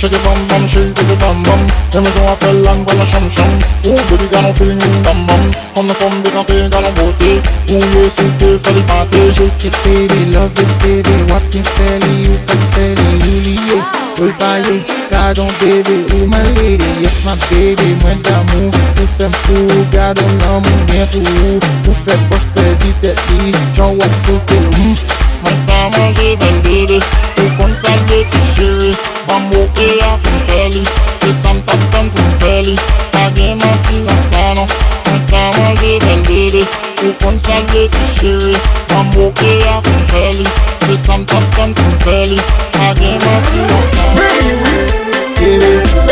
shake it bum bum, shake it bum bum. Let me go a fell and go a shum shum. Oh baby, got no feeling in bum bum. On the phone, big up, big got a booty. Oh yes, it is for the party. Shake it, baby, love it, baby. What you fairly, you can fairly, Julie. We'll buy it, God on baby. Oh my lady, yes my baby. When I move, if I'm full, God on I'm near to you. If I bust the deep at least, draw up so cool. My mama gave a lady, who consagate to Jerry. Bamboke up in Valley, say some top down to Valley. I gave my tea and Sano. My mama gave a lady, who consagate to Jerry. Bamboke up in Valley, say some top down to Valley. I gave my tea and Sano. Baby, hey,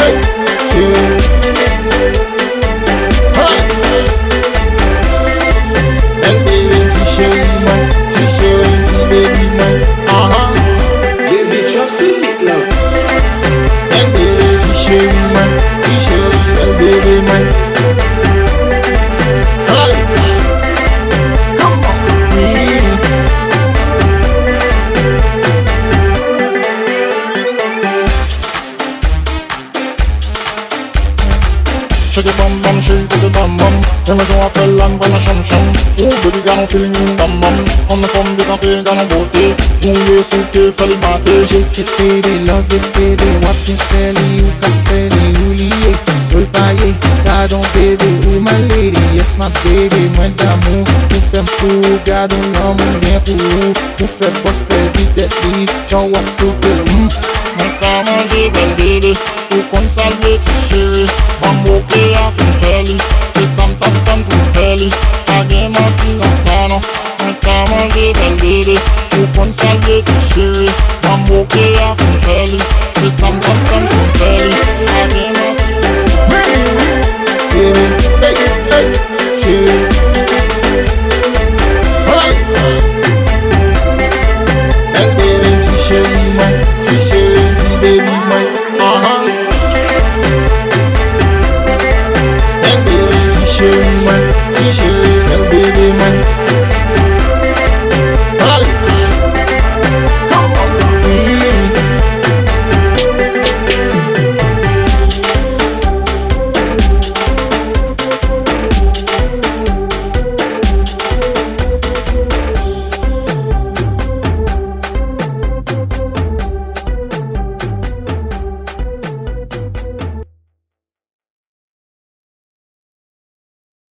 hey, Jerry. Huh? And baby, T-shirt, man. Baby, man, baby, trust me, love. And baby, t-shirt, and baby, man. Hey, come on, shake it, bum bum, shake it, bum bum. Let me go a fell and go a shum shum. Oh, baby, got no feeling in bum bum. On the phone, big up, big on a booty. Who is it, it's all about it. Shake it, baby, love it, baby. What you fairly, you can fairly, you liye. We'll buy it, God on baby. Oh my lady, yes my baby. When I move, if I'm full, God on I'm near to you. If I bust baby, that lead, draw up so good. My mama gave a lady, who consagate to Jerry. Bamboke up in Valley, say some top down to Valley. I gave my tea and Sano. Come give and did it. You come shall get to Sherry. Come walk it up in Valley. Say some come from Valley. I gave my tears. Baby, hey, hey, Sherry. Hey. And baby, T-Sherry, T-Baby, my. And baby, T-Sherry, my. T-Sherry, and baby, my.